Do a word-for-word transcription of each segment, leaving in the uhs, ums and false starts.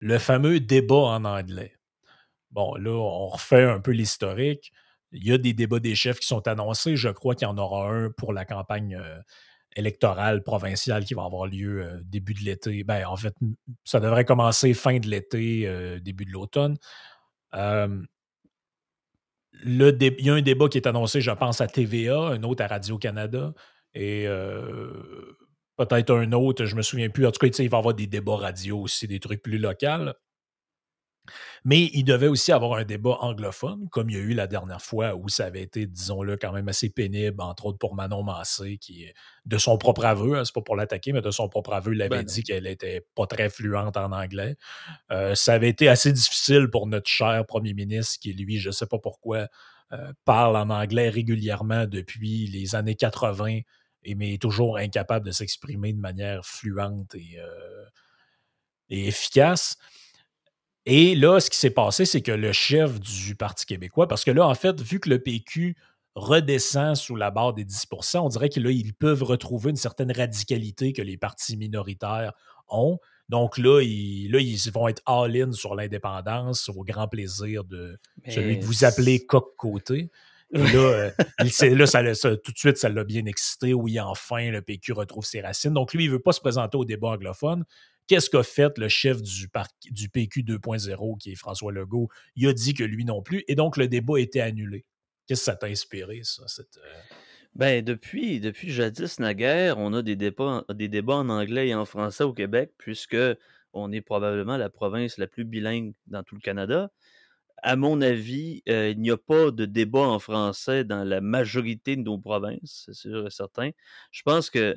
le fameux débat en anglais. Bon, là, on refait un peu l'historique. Il y a des débats des chefs qui sont annoncés. Je crois qu'il y en aura un pour la campagne euh, électorale provinciale qui va avoir lieu euh, début de l'été. Ben, en fait, ça devrait commencer fin de l'été, euh, début de l'automne. Euh, le dé- il y a un débat qui est annoncé, je pense, à T V A, un autre à Radio-Canada et euh, peut-être un autre, je ne me souviens plus. En tout cas, il va y avoir des débats radio aussi, des trucs plus locaux. Mais il devait aussi avoir un débat anglophone, comme il y a eu la dernière fois où ça avait été, disons-le, quand même assez pénible, entre autres pour Manon Massé, qui, de son propre aveu, hein, c'est pas pour l'attaquer, mais de son propre aveu, l'avait ben dit non. qu'elle n'était pas très fluente en anglais. Euh, ça avait été assez difficile pour notre cher premier ministre qui, lui, je ne sais pas pourquoi, euh, parle en anglais régulièrement depuis les années quatre-vingt, et, mais est toujours incapable de s'exprimer de manière fluente et, euh, et efficace. Et là, ce qui s'est passé, c'est que le chef du Parti québécois, parce que là, en fait, vu que le P Q redescend sous la barre des dix pour cent, on dirait qu'ils ils peuvent retrouver une certaine radicalité que les partis minoritaires ont. Donc là, ils, là, ils vont être all-in sur l'indépendance, au grand plaisir de Mais celui que vous appelez coq-côté. Et là, euh, il, là ça, ça, tout de suite, ça l'a bien excité. Oui, enfin, le P Q retrouve ses racines. Donc lui, il ne veut pas se présenter au débat anglophone. Qu'est-ce qu'a fait le chef du, par... du P Q deux point zéro, qui est François Legault? Il a dit que lui non plus, et donc le débat était annulé. Qu'est-ce que ça t'a inspiré, ça? Cette... Bien, depuis, depuis jadis naguère, on a des débats, des débats en anglais et en français au Québec, puisqu'on est probablement la province la plus bilingue dans tout le Canada. À mon avis, euh, il n'y a pas de débat en français dans la majorité de nos provinces, c'est sûr et certain. Je pense que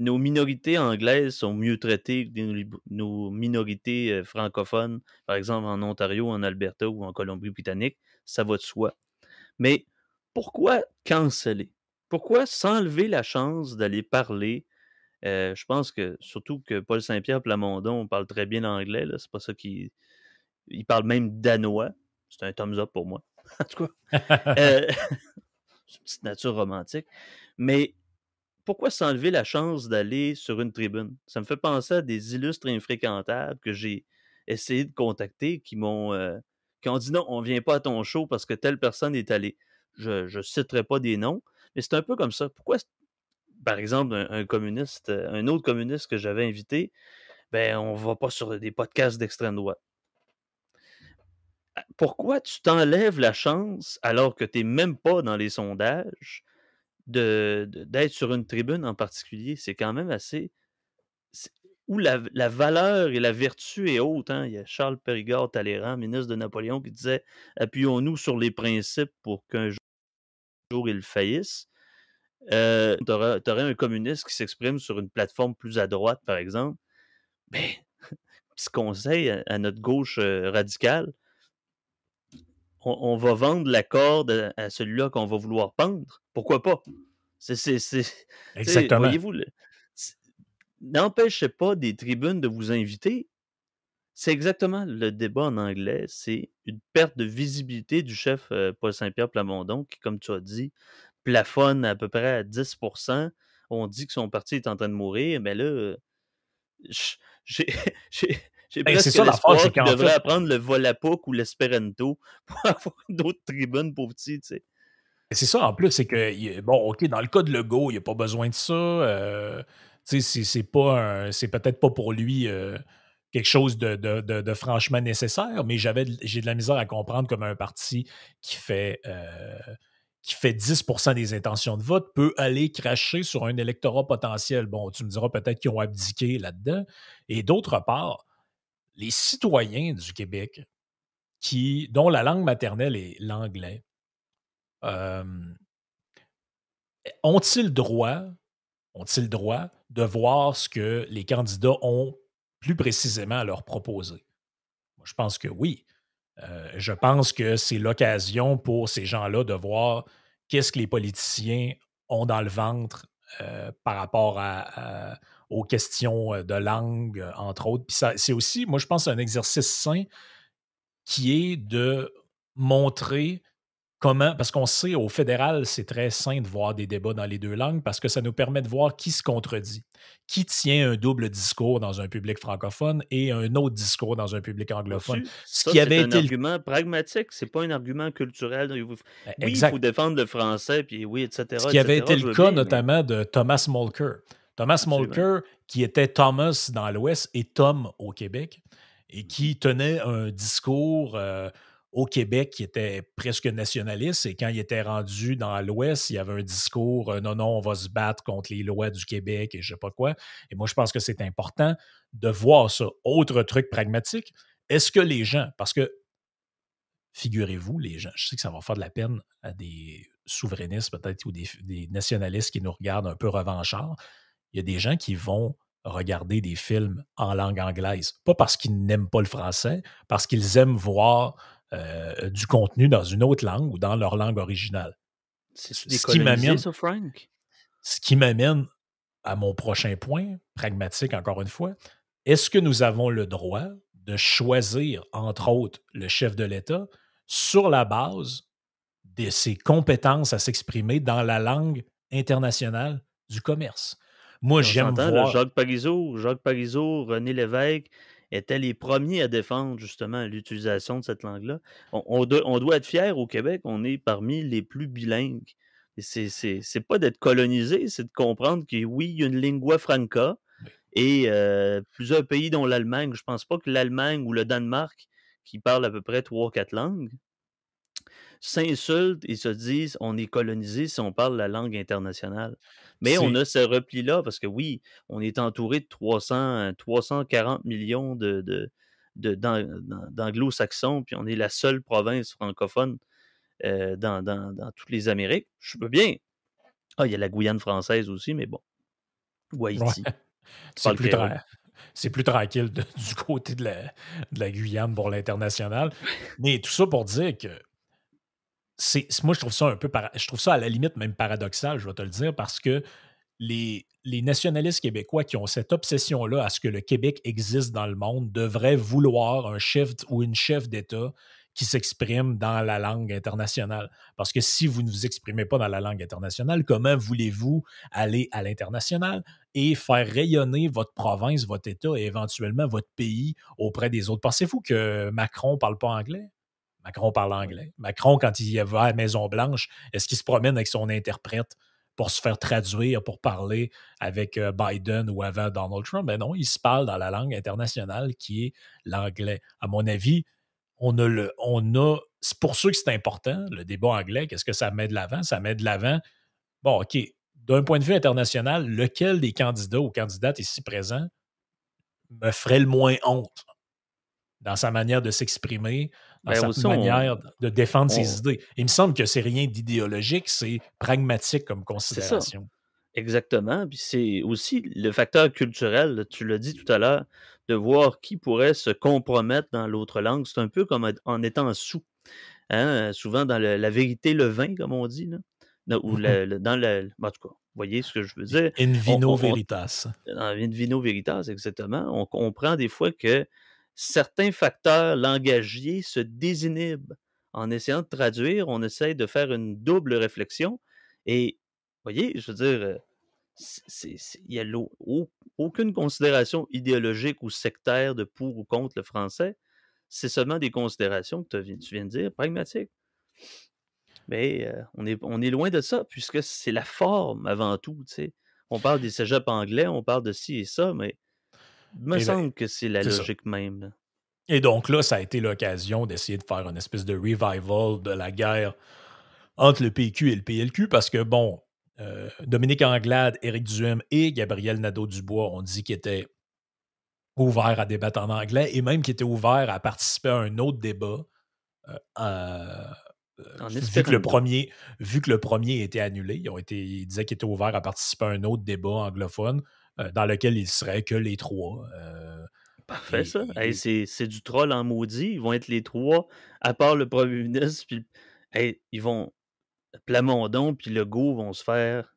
nos minorités anglaises sont mieux traitées que nos minorités francophones, par exemple en Ontario, en Alberta ou en Colombie-Britannique, ça va de soi. Mais pourquoi canceller? Pourquoi s'enlever la chance d'aller parler? Euh, je pense que, surtout que Paul Saint-Pierre Plamondon parle très bien l'anglais, là, c'est pas ça qu'il... Il parle même danois. C'est un thumbs up pour moi, en tout cas. euh, c'est une petite nature romantique. Mais... pourquoi s'enlever la chance d'aller sur une tribune? Ça me fait penser à des illustres infréquentables que j'ai essayé de contacter qui m'ont euh, qui ont dit non, on ne vient pas à ton show parce que telle personne est allée. Je ne citerai pas des noms, mais c'est un peu comme ça. Pourquoi, par exemple, un, un communiste, un autre communiste que j'avais invité, ben on ne va pas sur des podcasts d'extrême droite. Pourquoi tu t'enlèves la chance alors que tu n'es même pas dans les sondages? De, de, d'être sur une tribune en particulier, c'est quand même assez... C'est, où la, la valeur et la vertu est haute. Hein? Il y a Charles Périgord Talleyrand, ministre de Napoléon, qui disait « Appuyons-nous sur les principes pour qu'un jour, un jour ils faillissent. Euh, » Tu aurais un communiste qui s'exprime sur une plateforme plus à droite, par exemple. Ben, petit conseil à, à notre gauche euh, radicale, on, on va vendre la corde à, à celui-là qu'on va vouloir pendre. Pourquoi pas? C'est, c'est, c'est, Exactement. Voyez-vous, le, n'empêchez pas des tribunes de vous inviter. C'est exactement le débat en anglais. C'est une perte de visibilité du chef euh, Paul Saint-Pierre Plamondon qui, comme tu as dit, plafonne à peu près à dix pour cent. On dit que son parti est en train de mourir, mais là, j'ai... j'ai J'ai ben, presque l'espoir qu'il devrait fait... apprendre le Volapuk ou l'espéranto pour avoir d'autres tribunes pour petits, tu sais. C'est ça, en plus, c'est que, bon, OK, dans le cas de Legault, il n'y a pas besoin de ça. Euh, tu sais, c'est, c'est, pas un, c'est peut-être pas pour lui euh, quelque chose de, de, de, de franchement nécessaire, mais j'avais, j'ai de la misère à comprendre comme un parti qui fait... Euh, qui fait dix pour cent des intentions de vote, peut aller cracher sur un électorat potentiel. Bon, tu me diras peut-être qu'ils ont abdiqué là-dedans. Et d'autre part, les citoyens du Québec, qui, dont la langue maternelle est l'anglais, euh, ont-ils droit, ont-ils droit de voir ce que les candidats ont plus précisément à leur proposer? Moi, je pense que oui. Euh, je pense que c'est l'occasion pour ces gens-là de voir qu'est-ce que les politiciens ont dans le ventre euh, par rapport à, à, aux questions de langue, entre autres. Puis ça, c'est aussi, moi, je pense, un exercice sain qui est de montrer Comment? Parce qu'on sait, au fédéral, c'est très sain de voir des débats dans les deux langues parce que ça nous permet de voir qui se contredit, qui tient un double discours dans un public francophone et un autre discours dans un public anglophone. Ce ça, qui avait c'est été un argument pragmatique, c'est pas un argument culturel. Oui, exact. Il faut défendre le français, puis oui, et cetera. Ce qui et cetera, avait été le cas bien, notamment mais... de Thomas Mulcair. Thomas Mulcair, qui était Thomas dans l'Ouest et Tom au Québec, et qui tenait un discours... Euh, au Québec, qui était presque nationaliste, et quand il était rendu dans l'Ouest, il y avait un discours euh, « Non, non, on va se battre contre les lois du Québec » et je ne sais pas quoi. Et moi, je pense que c'est important de voir ça. Autre truc pragmatique, est-ce que les gens, parce que, figurez-vous, les gens, je sais que ça va faire de la peine à des souverainistes peut-être ou des, des nationalistes qui nous regardent un peu revanchards, il y a des gens qui vont regarder des films en langue anglaise, pas parce qu'ils n'aiment pas le français, parce qu'ils aiment voir... Euh, du contenu dans une autre langue ou dans leur langue originale. C'est ce qui m'amène, ça, Frank? Ce qui m'amène à mon prochain point, pragmatique encore une fois, est-ce que nous avons le droit de choisir, entre autres, le chef de l'État sur la base de ses compétences à s'exprimer dans la langue internationale du commerce? Moi, on j'aime voir... Jacques Parizeau, Jacques Parizeau, René Lévesque, étaient les premiers à défendre justement l'utilisation de cette langue-là. On, on, de, on doit être fiers au Québec, on est parmi les plus bilingues. Et c'est, c'est, c'est pas d'être colonisé, c'est de comprendre que oui, il y a une lingua franca et euh, plusieurs pays dont l'Allemagne, je pense pas que l'Allemagne ou le Danemark, qui parlent à peu près trois ou quatre langues, s'insultent et se disent on est colonisé si on parle la langue internationale. Mais c'est... on a ce repli-là parce que oui, on est entouré de trois cents, trois cent quarante millions de, de, de, d'anglo-saxons, puis on est la seule province francophone euh, dans, dans, dans toutes les Amériques. Je peux bien. Ah, il y a la Guyane française aussi, mais bon. Ou Haïti. Ouais. C'est plus clair. C'est plus tranquille de, du côté de la, de la Guyane pour l'international. Mais tout ça pour dire que c'est, moi, je trouve ça un peu... Para- je trouve ça à la limite même paradoxal, je vais te le dire, parce que les, les nationalistes québécois qui ont cette obsession-là à ce que le Québec existe dans le monde devraient vouloir un chef ou une chef d'État qui s'exprime dans la langue internationale. Parce que si vous ne vous exprimez pas dans la langue internationale, comment voulez-vous aller à l'international et faire rayonner votre province, votre État et éventuellement votre pays auprès des autres? Pensez-vous que Macron ne parle pas anglais? Macron parle anglais. Macron, quand il va à la Maison-Blanche, est-ce qu'il se promène avec son interprète pour se faire traduire, pour parler avec Biden ou avant Donald Trump? Ben non, il se parle dans la langue internationale qui est l'anglais. À mon avis, on a le, on a, c'est pour ceux que c'est important, le débat anglais, qu'est-ce que ça met de l'avant? Ça met de l'avant, bon, OK, d'un point de vue international, lequel des candidats ou candidates ici présents me ferait le moins honte dans sa manière de s'exprimer, dans ben sa manière on, de défendre on, ses idées. Il me semble que c'est rien d'idéologique, c'est pragmatique comme considération. C'est ça. Exactement. Puis c'est aussi le facteur culturel, tu l'as dit tout à l'heure, de voir qui pourrait se compromettre dans l'autre langue. C'est un peu comme en étant sous. Hein? Souvent dans le, la vérité, le vin, comme on dit. Là. Non, ou mm-hmm. la, la, dans le... En tout cas, vous voyez ce que je veux dire? In vino on, on, veritas. In vino veritas, exactement. On comprend des fois que certains facteurs langagiers se désinhibent. En essayant de traduire, on essaye de faire une double réflexion. Et, vous voyez, je veux dire, il n'y a au, aucune considération idéologique ou sectaire de pour ou contre le français. C'est seulement des considérations que tu viens de dire, pragmatiques. Mais euh, on, est, on est loin de ça, puisque c'est la forme avant tout. T'sais. On parle des cégeps anglais, on parle de ci et ça, mais Il me et semble ben, que c'est la c'est logique ça. Même. Et donc là, ça a été l'occasion d'essayer de faire une espèce de revival de la guerre entre le P Q et le P L Q parce que, bon, euh, Dominique Anglade, Éric Duhaime et Gabriel Nadeau-Dubois ont dit qu'ils étaient ouverts à débattre en anglais et même qu'ils étaient ouverts à participer à un autre débat euh, à, euh, vu, que le premier, vu que le premier était annulé. Ils, ont été, ils disaient qu'ils étaient ouverts à participer à un autre débat anglophone dans lequel il serait que les trois. Euh, Parfait, et, ça. Et... Hey, c'est, c'est du troll en maudit. Ils vont être les trois, à part le premier ministre. Puis, hey, ils vont... Plamondon puis Legault vont se faire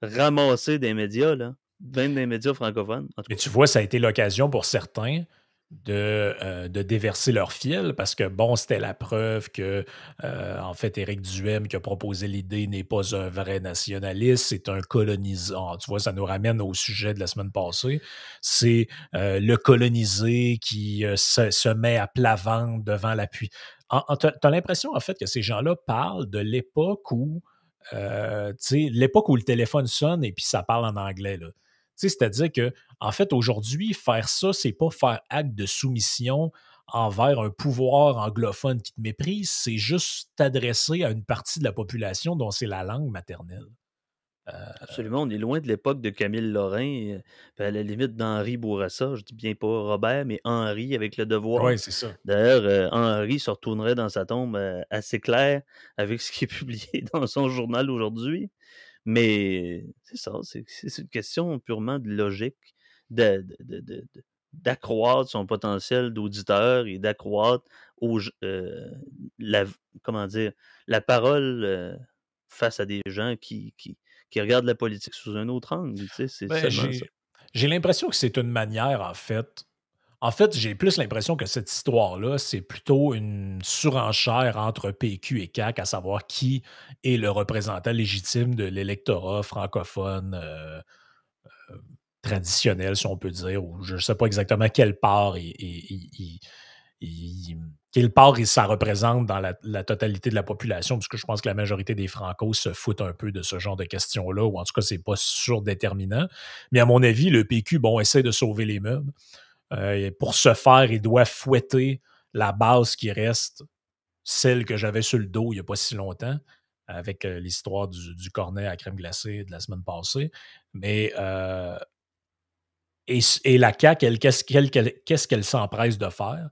ramasser des médias, là. Même des médias francophones. Mais tu vois, ça a été l'occasion pour certains de, euh, de déverser leur fiel parce que, bon, c'était la preuve que, euh, en fait, Éric Duhaime qui a proposé l'idée n'est pas un vrai nationaliste, c'est un colonisant. Tu vois, ça nous ramène au sujet de la semaine passée. C'est euh, le colonisé qui euh, se, se met à plat ventre devant l'appui. Tu as l'impression, en fait, que ces gens-là parlent de l'époque où, euh, tu sais, l'époque où le téléphone sonne et puis ça parle en anglais, là. C'est-à-dire que, en fait, aujourd'hui, faire ça, c'est pas faire acte de soumission envers un pouvoir anglophone qui te méprise, c'est juste t'adresser à une partie de la population dont c'est la langue maternelle. Euh... Absolument, on est loin de l'époque de Camille Laurin, à la limite d'Henri Bourassa, je dis bien pas Robert, mais Henri avec le devoir. Oui, c'est ça. D'ailleurs, euh, Henri se retournerait dans sa tombe euh, assez claire avec ce qui est publié dans son journal aujourd'hui. Mais c'est ça, c'est, c'est une question purement de logique, de, de, de, de, d'accroître son potentiel d'auditeur et d'accroître au, euh, la, comment dire, la parole euh, face à des gens qui, qui, qui regardent la politique sous un autre angle. Tu sais, c'est ben, seulement j'ai, ça. J'ai l'impression que c'est une manière, en fait. En fait, j'ai plus l'impression que cette histoire-là, c'est plutôt une surenchère entre P Q et C A Q, à savoir qui est le représentant légitime de l'électorat francophone euh, euh, traditionnel, si on peut dire, ou je ne sais pas exactement quelle part il, il, il, il, il, quelle part il, ça représente dans la, la totalité de la population, parce que je pense que la majorité des francos se foutent un peu de ce genre de questions-là, ou en tout cas, c'est pas surdéterminant. Mais à mon avis, le P Q, bon, essaie de sauver les meubles. Euh, et pour ce faire, il doit fouetter la base qui reste, celle que j'avais sur le dos il n'y a pas si longtemps, avec euh, l'histoire du, du cornet à crème glacée de la semaine passée. Mais euh, et, et la C A Q, elle, qu'est-ce, qu'elle, qu'elle, qu'est-ce qu'elle s'empresse de faire?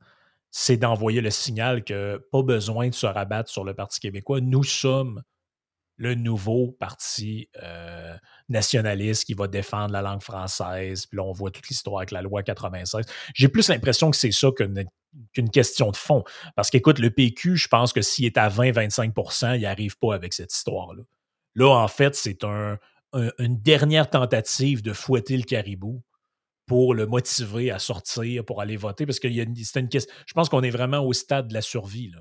C'est d'envoyer le signal que pas besoin de se rabattre sur le Parti québécois. Nous sommes le nouveau parti euh, nationaliste qui va défendre la langue française. Puis là, on voit toute l'histoire avec la loi quatre-vingt-seize. J'ai plus l'impression que c'est ça qu'une, qu'une question de fond. Parce qu'écoute, le P Q, je pense que s'il est à vingt à vingt-cinq pour cent, il n'arrive pas avec cette histoire-là. Là, en fait, c'est un, un, une dernière tentative de fouetter le caribou pour le motiver à sortir, pour aller voter. Parce que il y a une, c'est une question, je pense qu'on est vraiment au stade de la survie, là.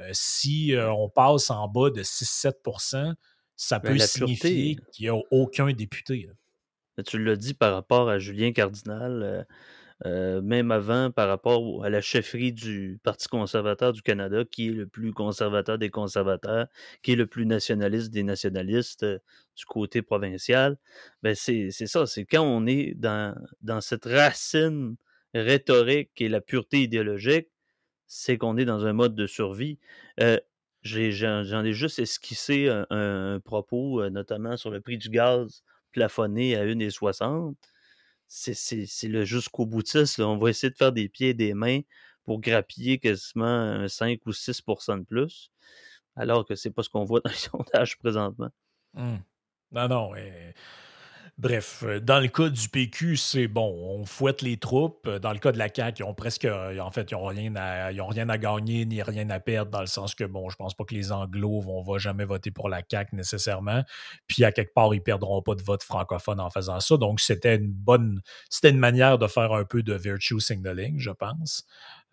Euh, si euh, on passe en bas de six à sept pour cent, ça peut signifier pureté, qu'il n'y a aucun député. Là. Tu l'as dit par rapport à Julien Cardinal, euh, euh, même avant par rapport à la chefferie du Parti conservateur du Canada, qui est le plus conservateur des conservateurs, qui est le plus nationaliste des nationalistes euh, du côté provincial. Ben c'est, c'est ça, c'est quand on est dans, dans cette racine rhétorique et la pureté idéologique, c'est qu'on est dans un mode de survie. Euh, j'ai, j'en, j'en ai juste esquissé un, un propos, euh, notamment sur le prix du gaz plafonné à un virgule soixante. C'est, c'est, c'est le jusqu'au boutiste. Là. On va essayer de faire des pieds et des mains pour grappiller quasiment un cinq ou six pour cent de plus, alors que c'est pas ce qu'on voit dans les sondages présentement. Mmh. Non, non, et... Bref, dans le cas du P Q, c'est bon, on fouette les troupes. Dans le cas de la C A Q, ils ont presque, en fait, ils n'ont rien à, ils ont rien à gagner ni rien à perdre, dans le sens que, bon, je pense pas que les Anglos vont va jamais voter pour la C A Q nécessairement. Puis, à quelque part, ils perdront pas de vote francophone en faisant ça. Donc, c'était une bonne, c'était une manière de faire un peu de virtue signaling, je pense.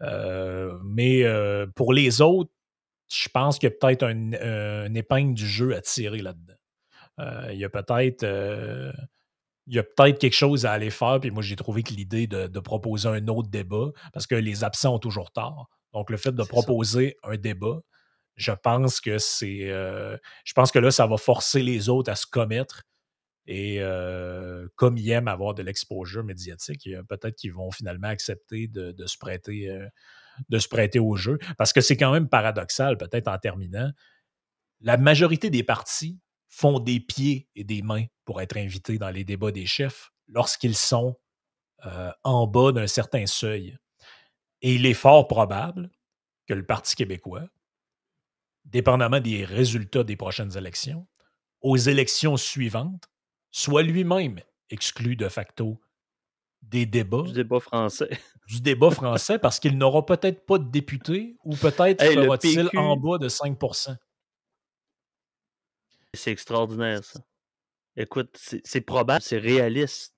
Euh, mais euh, pour les autres, je pense qu'il y a peut-être un, euh, une épingle du jeu à tirer là-dedans. Euh, il y a peut-être euh, il y a peut-être quelque chose à aller faire, puis moi j'ai trouvé que l'idée de, de proposer un autre débat, parce que les absents ont toujours tort, donc le fait de c'est proposer ça. Un débat, je pense que c'est euh, je pense que là ça va forcer les autres à se commettre, et euh, comme ils aiment avoir de l'exposure médiatique, peut-être qu'ils vont finalement accepter de, de se prêter euh, de se prêter au jeu, parce que c'est quand même paradoxal, peut-être en terminant, la majorité des partis font des pieds et des mains pour être invités dans les débats des chefs lorsqu'ils sont euh, en bas d'un certain seuil. Et il est fort probable que le Parti québécois, dépendamment des résultats des prochaines élections, aux élections suivantes, soit lui-même exclu de facto des débats. Du débat français. Du débat français, parce qu'il n'aura peut-être pas de député, ou peut-être hey, fera-t-il P Q... en bas de cinq pour cent. C'est extraordinaire, ça. Écoute, c'est, c'est probable, c'est réaliste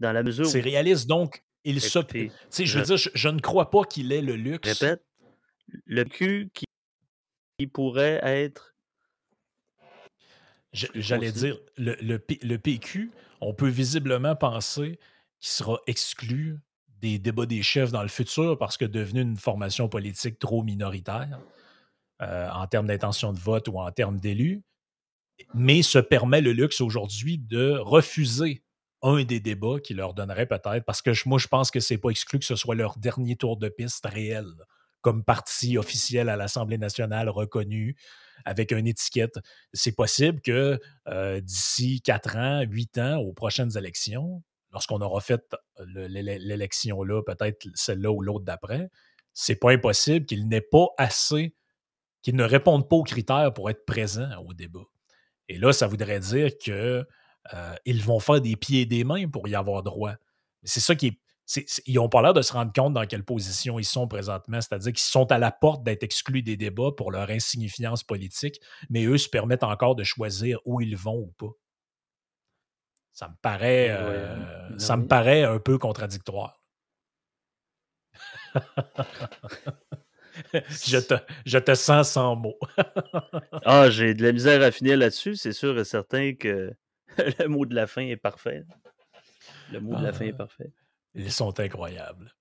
dans la mesure où... C'est réaliste, donc Il se... Tu sais, je veux dire, je, je ne crois pas qu'il ait le luxe. Répète, le Q qui, qui pourrait être... J'allais dire, le, le, P, le P Q, on peut visiblement penser qu'il sera exclu des débats des chefs dans le futur parce que devenu une formation politique trop minoritaire euh, en termes d'intention de vote ou en termes d'élus, mais se permet le luxe aujourd'hui de refuser un des débats qui leur donnerait peut-être, parce que je, moi, je pense que c'est pas exclu que ce soit leur dernier tour de piste réel, comme parti officiel à l'Assemblée nationale reconnu, avec une étiquette. C'est possible que euh, d'ici quatre ans, huit ans, aux prochaines élections, lorsqu'on aura fait l'élection-là, peut-être celle-là ou l'autre d'après, c'est pas impossible qu'ils n'aient pas assez, qu'ils ne répondent pas aux critères pour être présents au débat. Et là, ça voudrait dire que Euh, ils vont faire des pieds et des mains pour y avoir droit. C'est ça qui est, c'est, c'est, ils n'ont pas l'air de se rendre compte dans quelle position ils sont présentement, c'est-à-dire qu'ils sont à la porte d'être exclus des débats pour leur insignifiance politique, mais eux se permettent encore de choisir où ils vont ou pas. Ça me paraît, euh, ouais, ça me paraît un peu contradictoire. Je te, je te sens sans mots. Ah, j'ai de la misère à finir là-dessus, c'est sûr et certain que le mot de la fin est parfait. Le mot ah, de la fin est parfait. Ils sont incroyables.